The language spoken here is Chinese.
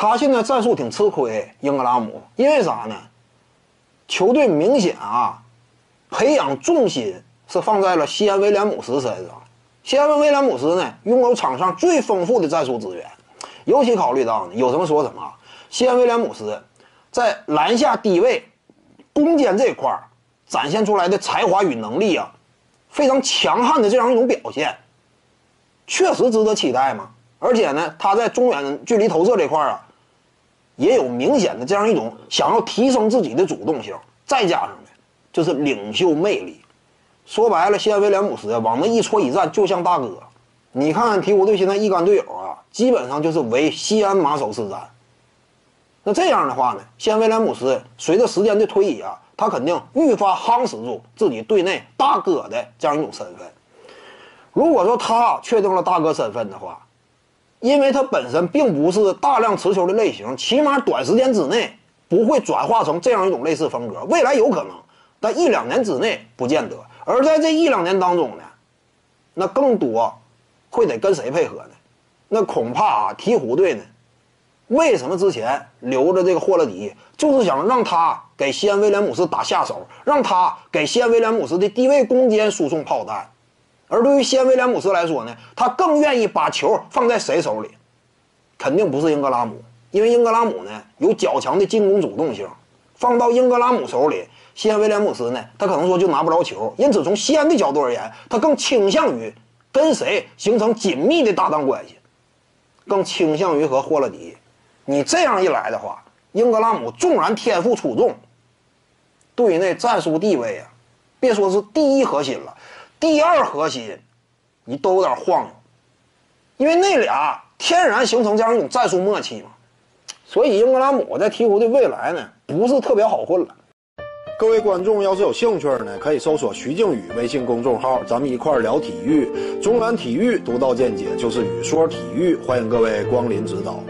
他现在战术挺吃亏，英格拉姆，因为啥呢？球队明显啊，培养重心是放在了西安威廉姆斯身上。西安威廉姆斯呢，拥有场上最丰富的战术资源，尤其考虑到呢，有什么说什么。西安威廉姆斯在篮下低位、攻坚这块展现出来的才华与能力啊，非常强悍的这样一种表现，确实值得期待嘛。而且呢，他在中远距离投射这块啊，也有明显的这样一种想要提升自己的主动性，再加上呢，就是领袖魅力。说白了，西安威廉姆斯往那一戳一站，就像大哥。你看鹈鹕队现在一干队友啊，基本上就是为西安马首是瞻。那这样的话呢，西安威廉姆斯随着时间的推移啊，他肯定愈发夯实住自己队内大哥的这样一种身份。如果说他确定了大哥身份的话，因为他本身并不是大量持球的类型，起码短时间之内不会转化成这样一种类似风格，未来有可能，但一两年之内不见得。而在这一两年当中呢，那更多会得跟谁配合呢？那恐怕啊，鹈鹕队呢，为什么之前留着这个霍勒迪，就是想让他给西安威廉姆斯打下手，让他给西安威廉姆斯的低位攻坚输送炮弹。而对于西安威廉姆斯来说呢，他更愿意把球放在谁手里？肯定不是英格拉姆，因为英格拉姆呢有较强的进攻主动性，放到英格拉姆手里，西安威廉姆斯呢他可能说就拿不着球。因此从西安的角度而言，他更倾向于跟谁形成紧密的搭档关系，更倾向于和霍勒迪。你这样一来的话，英格拉姆纵然天赋出众，对于那战术地位啊，别说是第一核心了，第二核心你都有点晃悠，因为那俩天然形成这样一种战术默契嘛。所以英格拉姆在鹈鹕的未来呢不是特别好混了。各位观众要是有兴趣呢，可以搜索徐靖宇微信公众号，咱们一块儿聊体育，中南体育独到见解就是语说体育，欢迎各位光临指导。